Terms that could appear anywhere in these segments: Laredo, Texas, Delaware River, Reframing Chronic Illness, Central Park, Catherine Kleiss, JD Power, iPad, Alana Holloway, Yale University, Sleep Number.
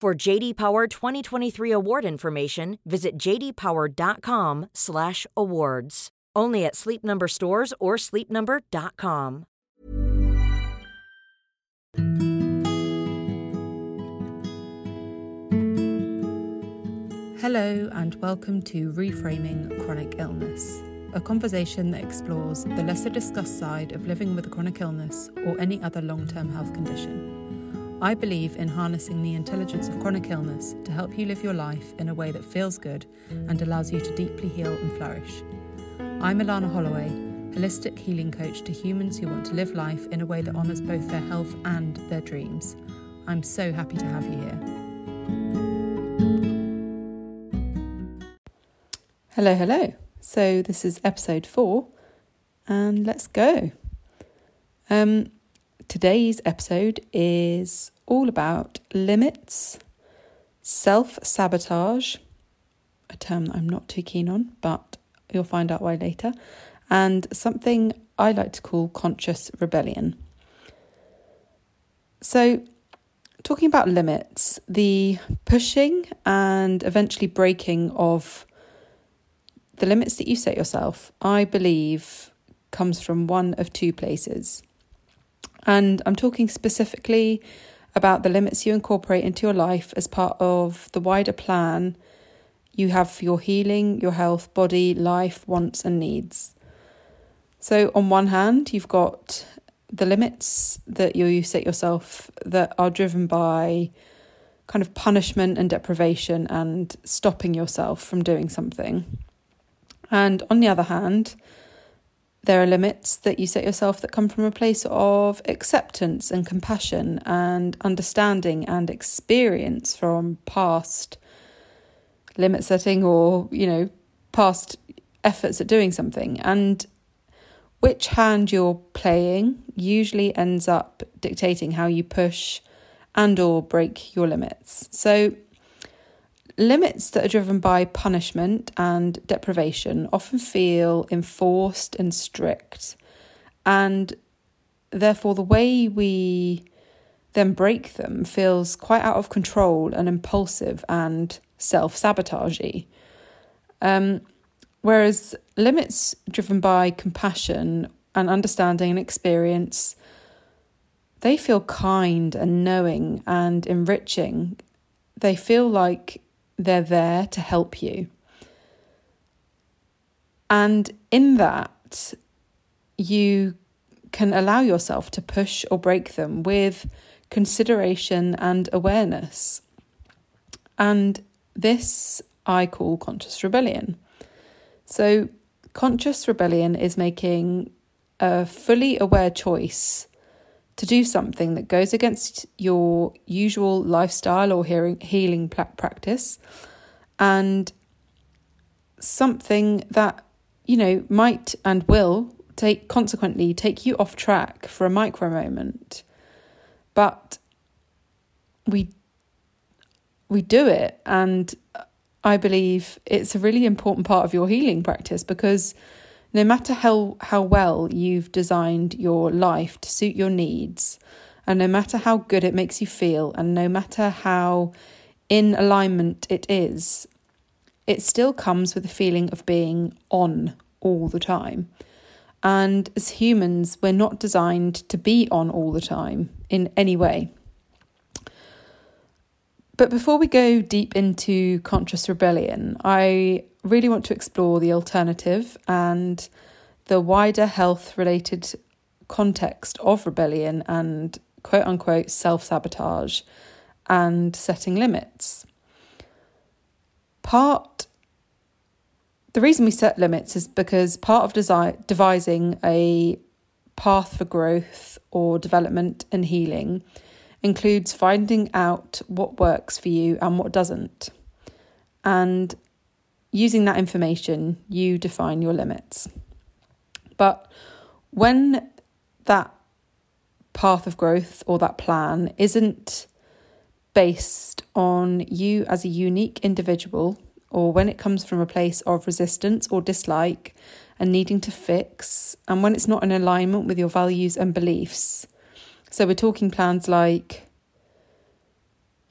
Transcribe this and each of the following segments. For JD Power 2023 award information, visit jdpower.com/awards. Only at Sleep Number stores or sleepnumber.com. Hello and welcome to Reframing Chronic Illness, a conversation that explores the lesser discussed side of living with a chronic illness or any other long-term health condition. I believe in harnessing the intelligence of chronic illness to help you live your life in a way that feels good and allows you to deeply heal and flourish. I'm Alana Holloway, holistic healing coach to humans who want to live life in a way that honours both their health and their dreams. I'm so happy to have you here. Hello. So this is episode 4 and let's go. Today's episode is all about limits, self-sabotage, a term that I'm not too keen on, but you'll find out why later, and something I like to call conscious rebellion. So, talking about limits, the pushing and eventually breaking of the limits that you set yourself, I believe, comes from one of two places. And I'm talking specifically about the limits you incorporate into your life as part of the wider plan you have for your healing, your health, body, life, wants and needs. So on one hand, you've got the limits that you set yourself that are driven by kind of punishment and deprivation and stopping yourself from doing something. And on the other hand, there are limits that you set yourself that come from a place of acceptance and compassion and understanding and experience from past limit setting or, past efforts at doing something. And which hand you're playing usually ends up dictating how you push and or break your limits. So limits that are driven by punishment and deprivation often feel enforced and strict, and therefore the way we then break them feels quite out of control and impulsive and self-sabotagey. Whereas limits driven by compassion and understanding and experience, they feel kind and knowing and enriching. They feel like they're there to help you. And in that, you can allow yourself to push or break them with consideration and awareness. And this I call conscious rebellion. So conscious rebellion is making a fully aware choice to do something that goes against your usual lifestyle or healing practice, and something that, you know, might and will consequently take you off track for a micro moment. But we do it, and I believe it's a really important part of your healing practice, because no matter how well you've designed your life to suit your needs, and no matter how good it makes you feel, and no matter how in alignment it is, it still comes with the feeling of being on all the time. And as humans, we're not designed to be on all the time in any way. But before we go deep into conscious rebellion, I really want to explore the alternative and the wider health-related context of rebellion and quote-unquote self-sabotage and setting limits. The reason we set limits is because part of devising a path for growth or development and healing includes finding out what works for you and what doesn't. And using that information, you define your limits. But when that path of growth or that plan isn't based on you as a unique individual, or when it comes from a place of resistance or dislike and needing to fix, and when it's not in alignment with your values and beliefs, so we're talking plans like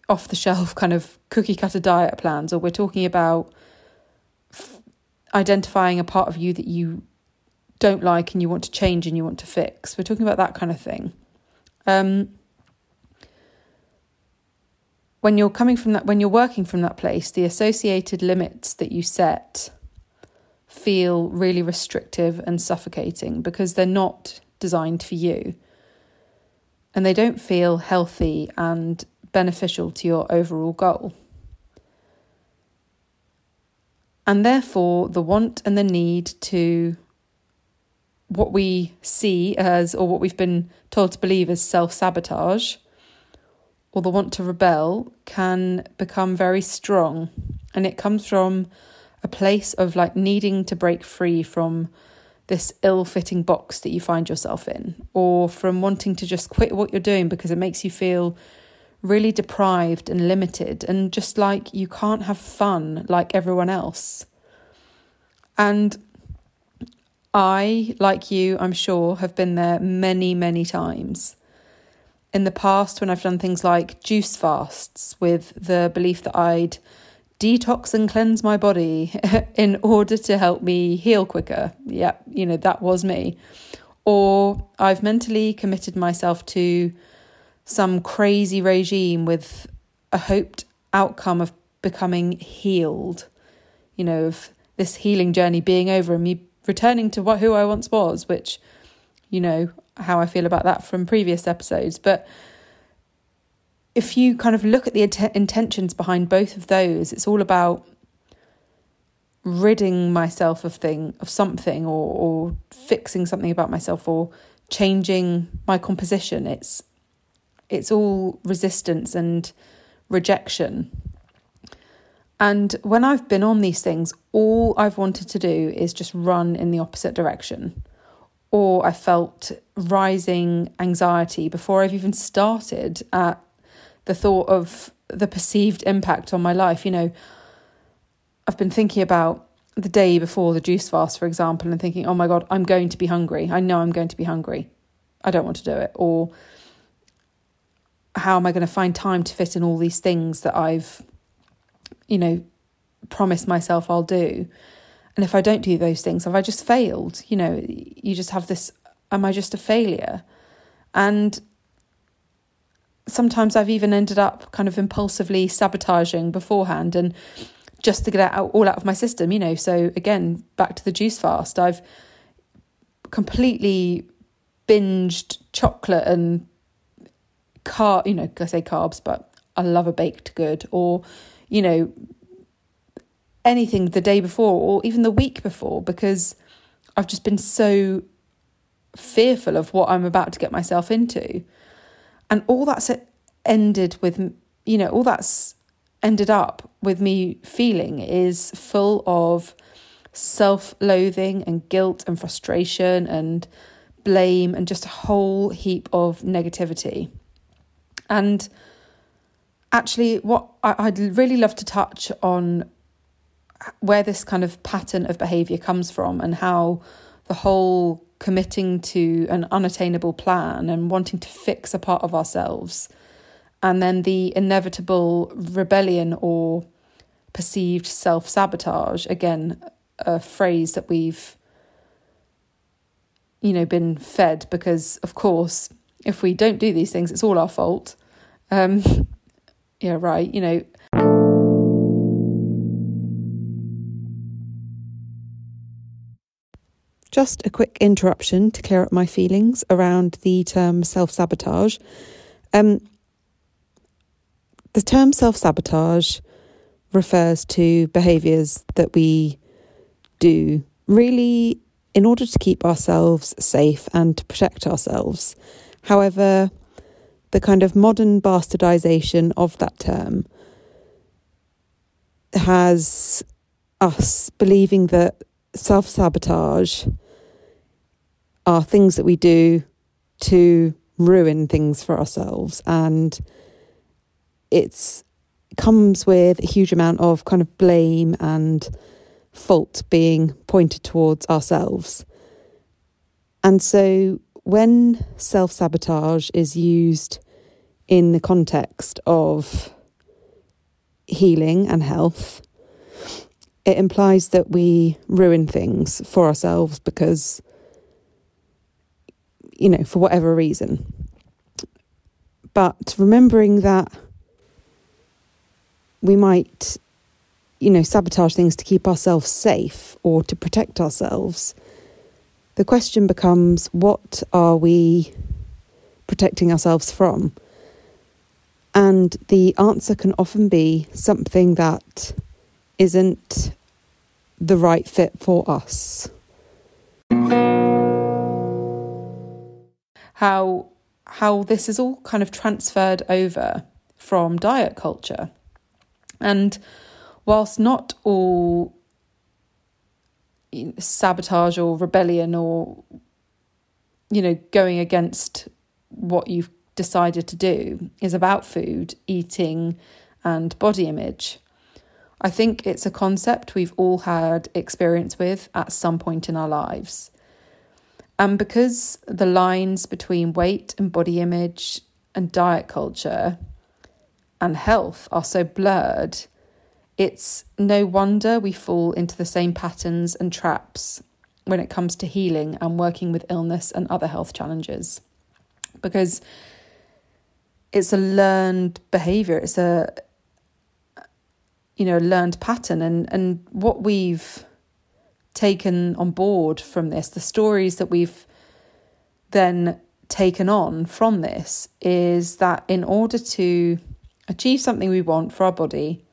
off-the-shelf kind of cookie-cutter diet plans, or we're talking about identifying a part of you that you don't like and you want to change and you want to fix. We're talking about that kind of thing. When you're coming from that, when you're working from that place, the associated limits that you set feel really restrictive and suffocating because they're not designed for you. And they don't feel healthy and beneficial to your overall goal. And therefore, the want and the need to what we see as, or what we've been told to believe as, self-sabotage, or the want to rebel, can become very strong. And it comes from a place of like needing to break free from this ill-fitting box that you find yourself in, or from wanting to just quit what you're doing because it makes you feel really deprived and limited, and just like you can't have fun like everyone else. And I, like you, I'm sure, have been there many, many times in the past when I've done things like juice fasts with the belief that I'd detox and cleanse my body in order to help me heal quicker. Yeah, you know, that was me. Or I've mentally committed myself to some crazy regime with a hoped outcome of becoming healed, you know, of this healing journey being over and me returning to who I once was, which, you know, how I feel about that from previous episodes. But if you kind of look at the intentions behind both of those, it's all about ridding myself of something, or fixing something about myself, or changing my composition. It's all resistance and rejection. And when I've been on these things, all I've wanted to do is just run in the opposite direction. Or I felt rising anxiety before I've even started at the thought of the perceived impact on my life. You know, I've been thinking about the day before the juice fast, for example, and thinking, oh my God, I'm going to be hungry. I know I'm going to be hungry. I don't want to do it. Or how am I going to find time to fit in all these things that I've, you know, promised myself I'll do? And if I don't do those things, have I just failed? You know, you just have this, am I just a failure? And sometimes I've even ended up kind of impulsively sabotaging beforehand, and just to get it all out of my system, you know. So again, back to the juice fast, I've completely binged chocolate and you know, I say carbs, but I love a baked good, or, you know, anything the day before or even the week before, because I've just been so fearful of what I'm about to get myself into. And all that's ended with, you know, all that's ended up with me feeling is full of self-loathing and guilt and frustration and blame and just a whole heap of negativity. And actually, what I'd really love to touch on where this kind of pattern of behaviour comes from and how the whole committing to an unattainable plan and wanting to fix a part of ourselves, and then the inevitable rebellion or perceived self-sabotage, again, a phrase that we've, you know, been fed, because of course if we don't do these things it's all our fault. Yeah, right, you know. Just a quick interruption to clear up my feelings around the term self-sabotage. The term self-sabotage refers to behaviours that we do really in order to keep ourselves safe and to protect ourselves. However, the kind of modern bastardisation of that term has us believing that self-sabotage are things that we do to ruin things for ourselves, and it comes with a huge amount of kind of blame and fault being pointed towards ourselves. And so when self-sabotage is used in the context of healing and health, it implies that we ruin things for ourselves because, you know, for whatever reason. But remembering that we might, you know, sabotage things to keep ourselves safe or to protect ourselves, the question becomes, what are we protecting ourselves from? And the answer can often be something that isn't the right fit for us. How this is all kind of transferred over from diet culture. And whilst not all sabotage or rebellion or, you know, going against what you've decided to do is about food, eating and body image, I think it's a concept we've all had experience with at some point in our lives. And because the lines between weight and body image and diet culture and health are so blurred, it's no wonder we fall into the same patterns and traps when it comes to healing and working with illness and other health challenges. Because it's a learned behaviour, it's a, you know, learned pattern, and what we've taken on board from this, the stories that we've then taken on from this, is that in order to achieve something we want for our body,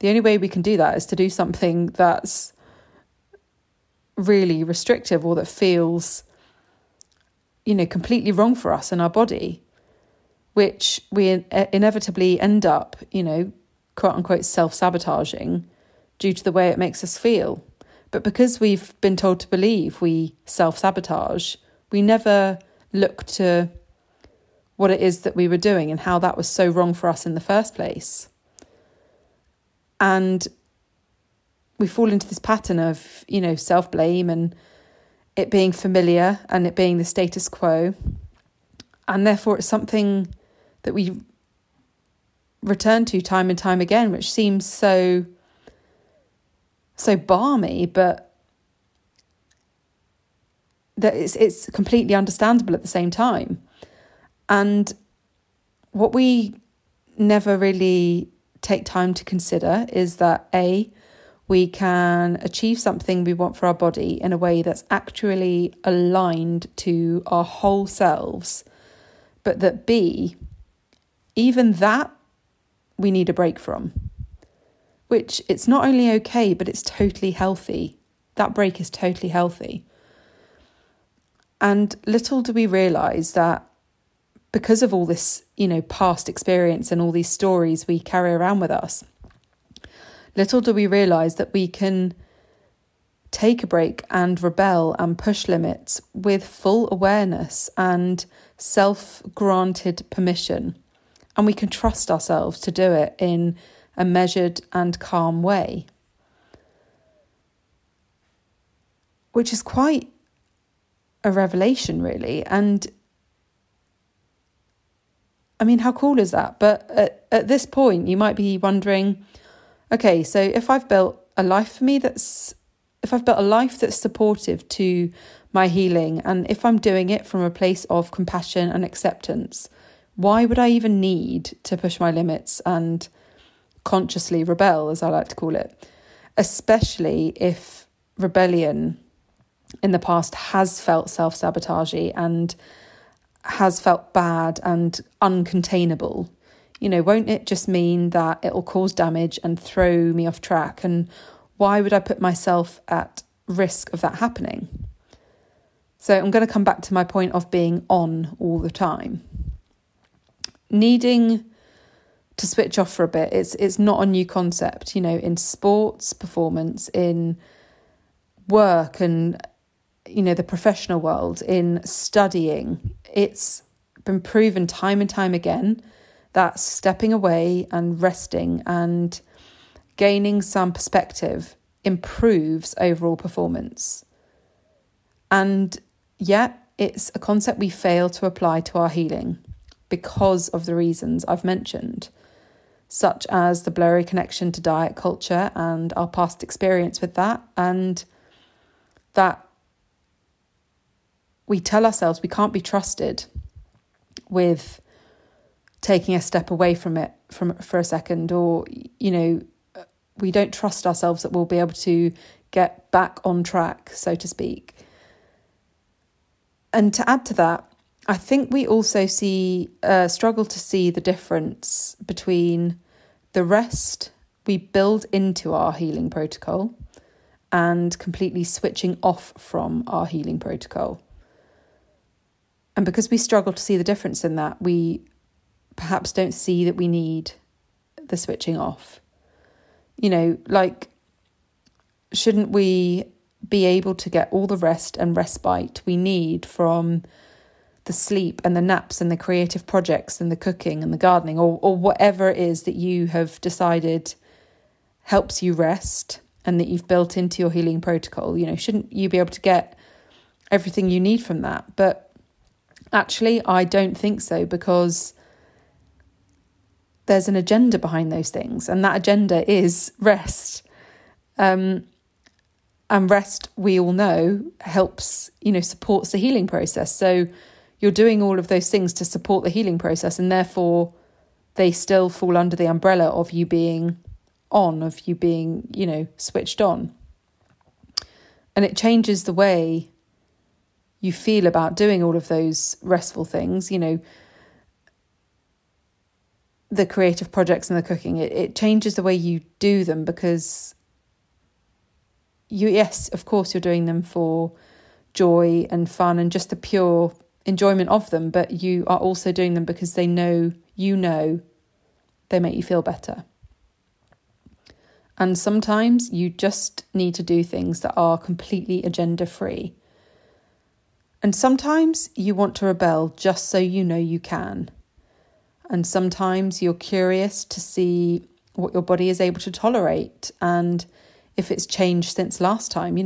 the only way we can do that is to do something that's really restrictive or that feels, you know, completely wrong for us and our body, which we inevitably end up, you know, quote unquote self-sabotaging due to the way it makes us feel. But because we've been told to believe we self-sabotage, we never look to what it is that we were doing and how that was so wrong for us in the first place. And we fall into this pattern of, you know, self-blame and it being familiar and it being the status quo. And therefore it's something that we return to time and time again, which seems so balmy, but that it's completely understandable at the same time. And what we never really take time to consider is that A, we can achieve something we want for our body in a way that's actually aligned to our whole selves, but that B, even that we need a break from, which it's not only okay, but it's totally healthy. That break is totally healthy. And little do we realise that because of all this, past experience and all these stories we carry around with us, little do we realise that we can take a break and rebel and push limits with full awareness and self-granted permission. And we can trust ourselves to do it in a measured and calm way, which is quite a revelation, really. And I mean, how cool is that? But at this point, you might be wondering, okay, so if I've built a life that's supportive to my healing, and if I'm doing it from a place of compassion and acceptance, why would I even need to push my limits and consciously rebel, as I like to call it, especially if rebellion in the past has felt self-sabotagey and has felt bad and uncontainable? Won't it just mean that it'll cause damage and throw me off track? And why would I put myself at risk of that happening? So I'm going to come back to my point of being on all the time. Needing to switch off for a bit, it's not a new concept. In sports performance, in work and, the professional world, in studying, it's been proven time and time again that stepping away and resting and gaining some perspective improves overall performance. And yet it's a concept we fail to apply to our healing because of the reasons I've mentioned, such as the blurry connection to diet culture and our past experience with that, and that we tell ourselves we can't be trusted with taking a step away from it for a second, or, we don't trust ourselves that we'll be able to get back on track, so to speak. And to add to that, I think we also struggle to see the difference between the rest we build into our healing protocol and completely switching off from our healing protocol. And because we struggle to see the difference in that, we perhaps don't see that we need the switching off. Shouldn't we be able to get all the rest and respite we need from the sleep and the naps and the creative projects and the cooking and the gardening, or whatever it is that you have decided helps you rest and that you've built into your healing protocol? Shouldn't you be able to get everything you need from that? But actually, I don't think so, because there's an agenda behind those things, and that agenda is rest. And rest, we all know, helps, supports the healing process. So you're doing all of those things to support the healing process, and therefore they still fall under the umbrella of you being on, of you being, switched on. And it changes the way you feel about doing all of those restful things, the creative projects and the cooking. It changes the way you do them, because yes, of course, you're doing them for joy and fun and just the pure enjoyment of them, but you are also doing them because they know, they make you feel better. And sometimes you just need to do things that are completely agenda free. And sometimes you want to rebel just so you can. And sometimes you're curious to see what your body is able to tolerate and if it's changed since last time. You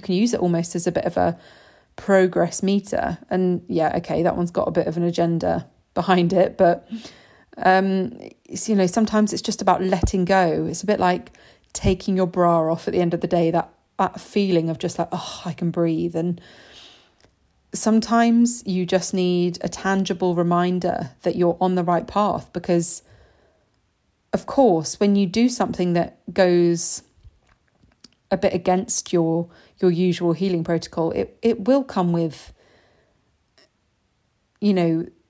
can use it almost as a bit of a progress meter. And yeah, okay, that one's got a bit of an agenda behind it, but sometimes it's just about letting go. It's a bit like taking your bra off at the end of the day, that feeling of just like, oh, I can breathe. And sometimes you just need a tangible reminder that you're on the right path, because of course, when you do something that goes a bit against your usual healing protocol, it will come with,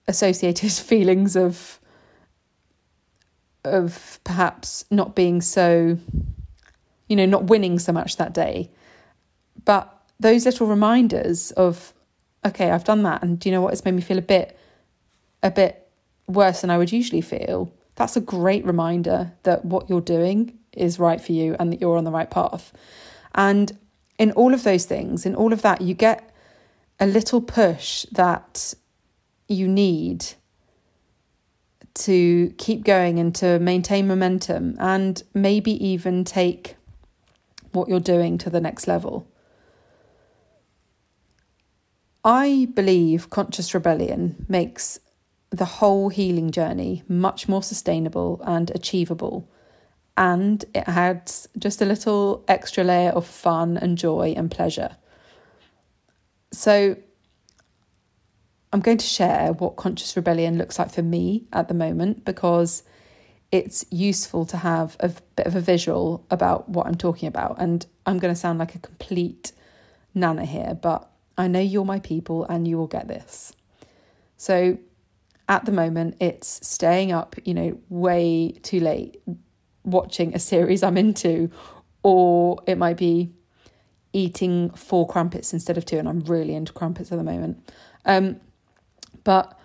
associated feelings of perhaps not being so, not winning so much that day. But those little reminders of okay, I've done that, and do you know what? It's made me feel a bit worse than I would usually feel. That's a great reminder that what you're doing is right for you and that you're on the right path. And in all of those things, in all of that, you get a little push that you need to keep going and to maintain momentum, and maybe even take what you're doing to the next level. I believe conscious rebellion makes the whole healing journey much more sustainable and achievable, and it adds just a little extra layer of fun and joy and pleasure. So I'm going to share what conscious rebellion looks like for me at the moment, because it's useful to have a bit of a visual about what I'm talking about. And I'm going to sound like a complete nana here, but I know you're my people and you will get this. So at the moment, it's staying up, way too late, watching a series I'm into, or it might be eating 4 crumpets instead of 2. And I'm really into crumpets at the moment. But,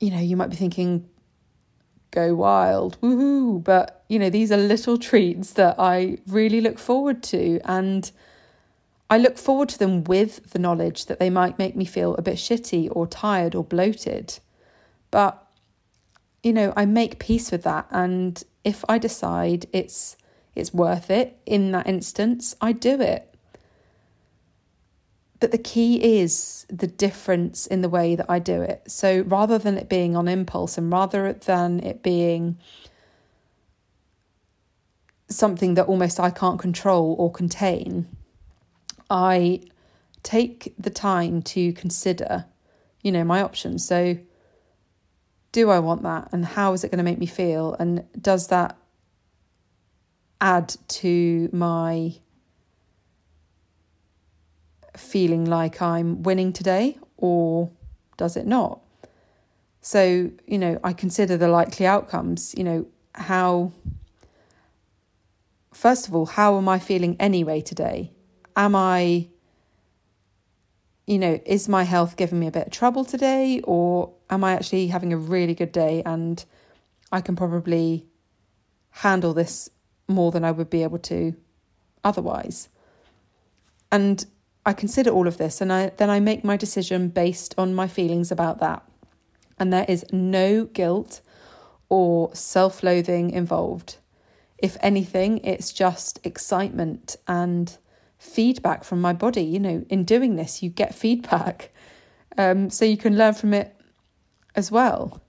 you might be thinking, go wild, woohoo. But, these are little treats that I really look forward to. And I look forward to them with the knowledge that they might make me feel a bit shitty or tired or bloated. But, I make peace with that. And if I decide it's worth it in that instance, I do it. But the key is the difference in the way that I do it. So rather than it being on impulse, and rather than it being something that almost I can't control or contain, I take the time to consider, my options. So do I want that? And how is it going to make me feel? And does that add to my feeling like I'm winning today, or does it not? So, I consider the likely outcomes, first of all, how am I feeling anyway today? Am I, is my health giving me a bit of trouble today, or am I actually having a really good day and I can probably handle this more than I would be able to otherwise? And I consider all of this, and then I make my decision based on my feelings about that. And there is no guilt or self-loathing involved. If anything, it's just excitement and feedback from my body. In doing this, you get feedback. So you can learn from it as well.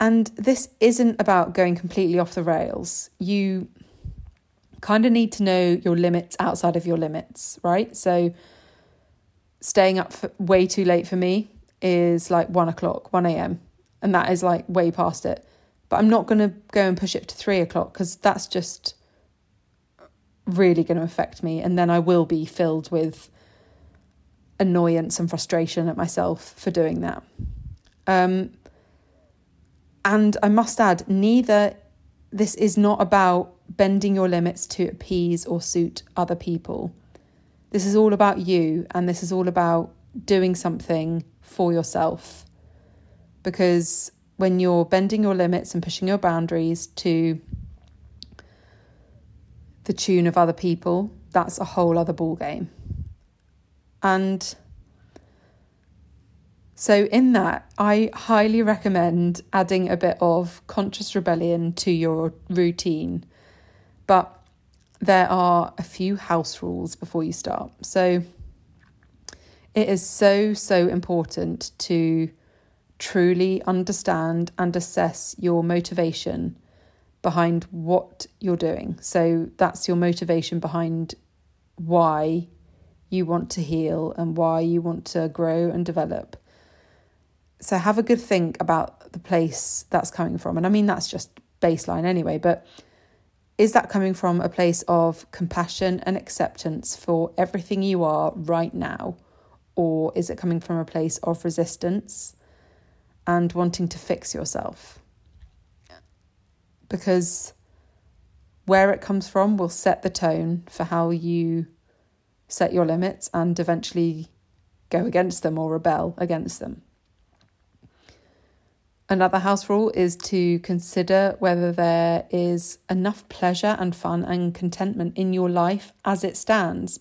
And this isn't about going completely off the rails. You kind of need to know your limits outside of your limits, right? So staying up way too late for me is like 1 a.m. And that is like way past it. But I'm not going to go and push it to 3 o'clock, because that's just really going to affect me. And then I will be filled with annoyance and frustration at myself for doing that. And I must add, this is not about bending your limits to appease or suit other people. This is all about you, and this is all about doing something for yourself. Because when you're bending your limits and pushing your boundaries to the tune of other people, that's a whole other ballgame. And so in that, I highly recommend adding a bit of conscious rebellion to your routine. But there are a few house rules before you start. So it is so, so important to truly understand and assess your motivation behind what you're doing. So that's your motivation behind why you want to heal and why you want to grow and develop. So have a good think about the place that's coming from. And I mean, that's just baseline anyway, but is that coming from a place of compassion and acceptance for everything you are right now? Or is it coming from a place of resistance and wanting to fix yourself? Because where it comes from will set the tone for how you set your limits and eventually go against them or rebel against them. Another house rule is to consider whether there is enough pleasure and fun and contentment in your life as it stands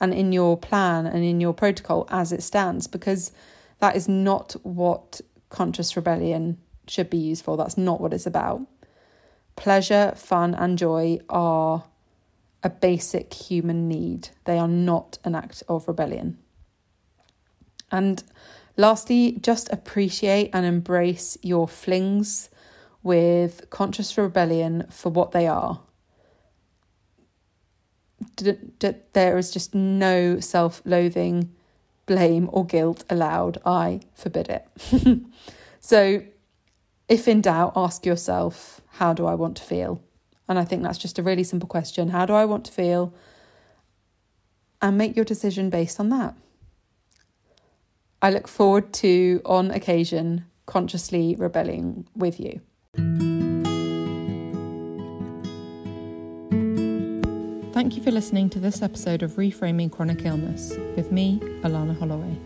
and in your plan and in your protocol as it stands, because that is not what conscious rebellion should be used for. That's not what it's about. Pleasure, fun, and joy are a basic human need. They are not an act of rebellion. And lastly, just appreciate and embrace your flings with conscious rebellion for what they are. There is just no self-loathing, blame or guilt allowed. I forbid it. So if in doubt, ask yourself, how do I want to feel? And I think that's just a really simple question. How do I want to feel? And make your decision based on that. I look forward to, on occasion, consciously rebelling with you. Thank you for listening to this episode of Reframing Chronic Illness with me, Alana Holloway.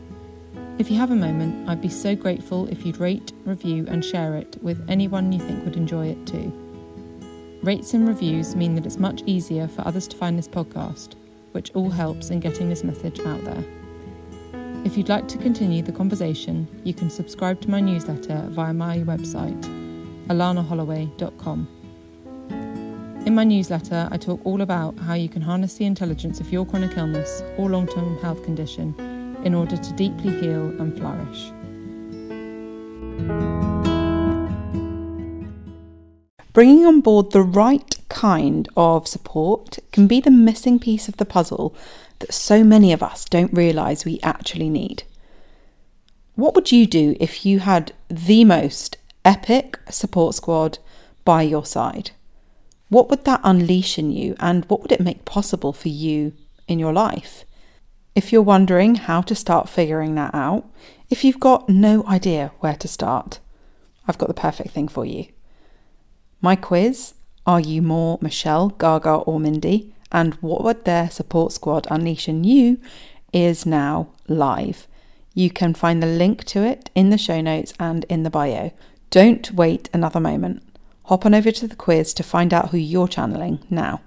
If you have a moment, I'd be so grateful if you'd rate, review and share it with anyone you think would enjoy it too. Rates and reviews mean that it's much easier for others to find this podcast, which all helps in getting this message out there. If you'd like to continue the conversation, you can subscribe to my newsletter via my website, alanaholloway.com. In my newsletter, I talk all about how you can harness the intelligence of your chronic illness or long-term health condition in order to deeply heal and flourish. Bringing on board the right kind of support can be the missing piece of the puzzle that so many of us don't realise we actually need. What would you do if you had the most epic support squad by your side? What would that unleash in you, and what would it make possible for you in your life? If you're wondering how to start figuring that out, if you've got no idea where to start, I've got the perfect thing for you. My quiz, Are You More Michelle, Gaga or Mindy? And What Would Their Support Squad Unleash in You? is now live. You can find the link to it in the show notes and in the bio. Don't wait another moment. Hop on over to the quiz to find out who you're channeling now.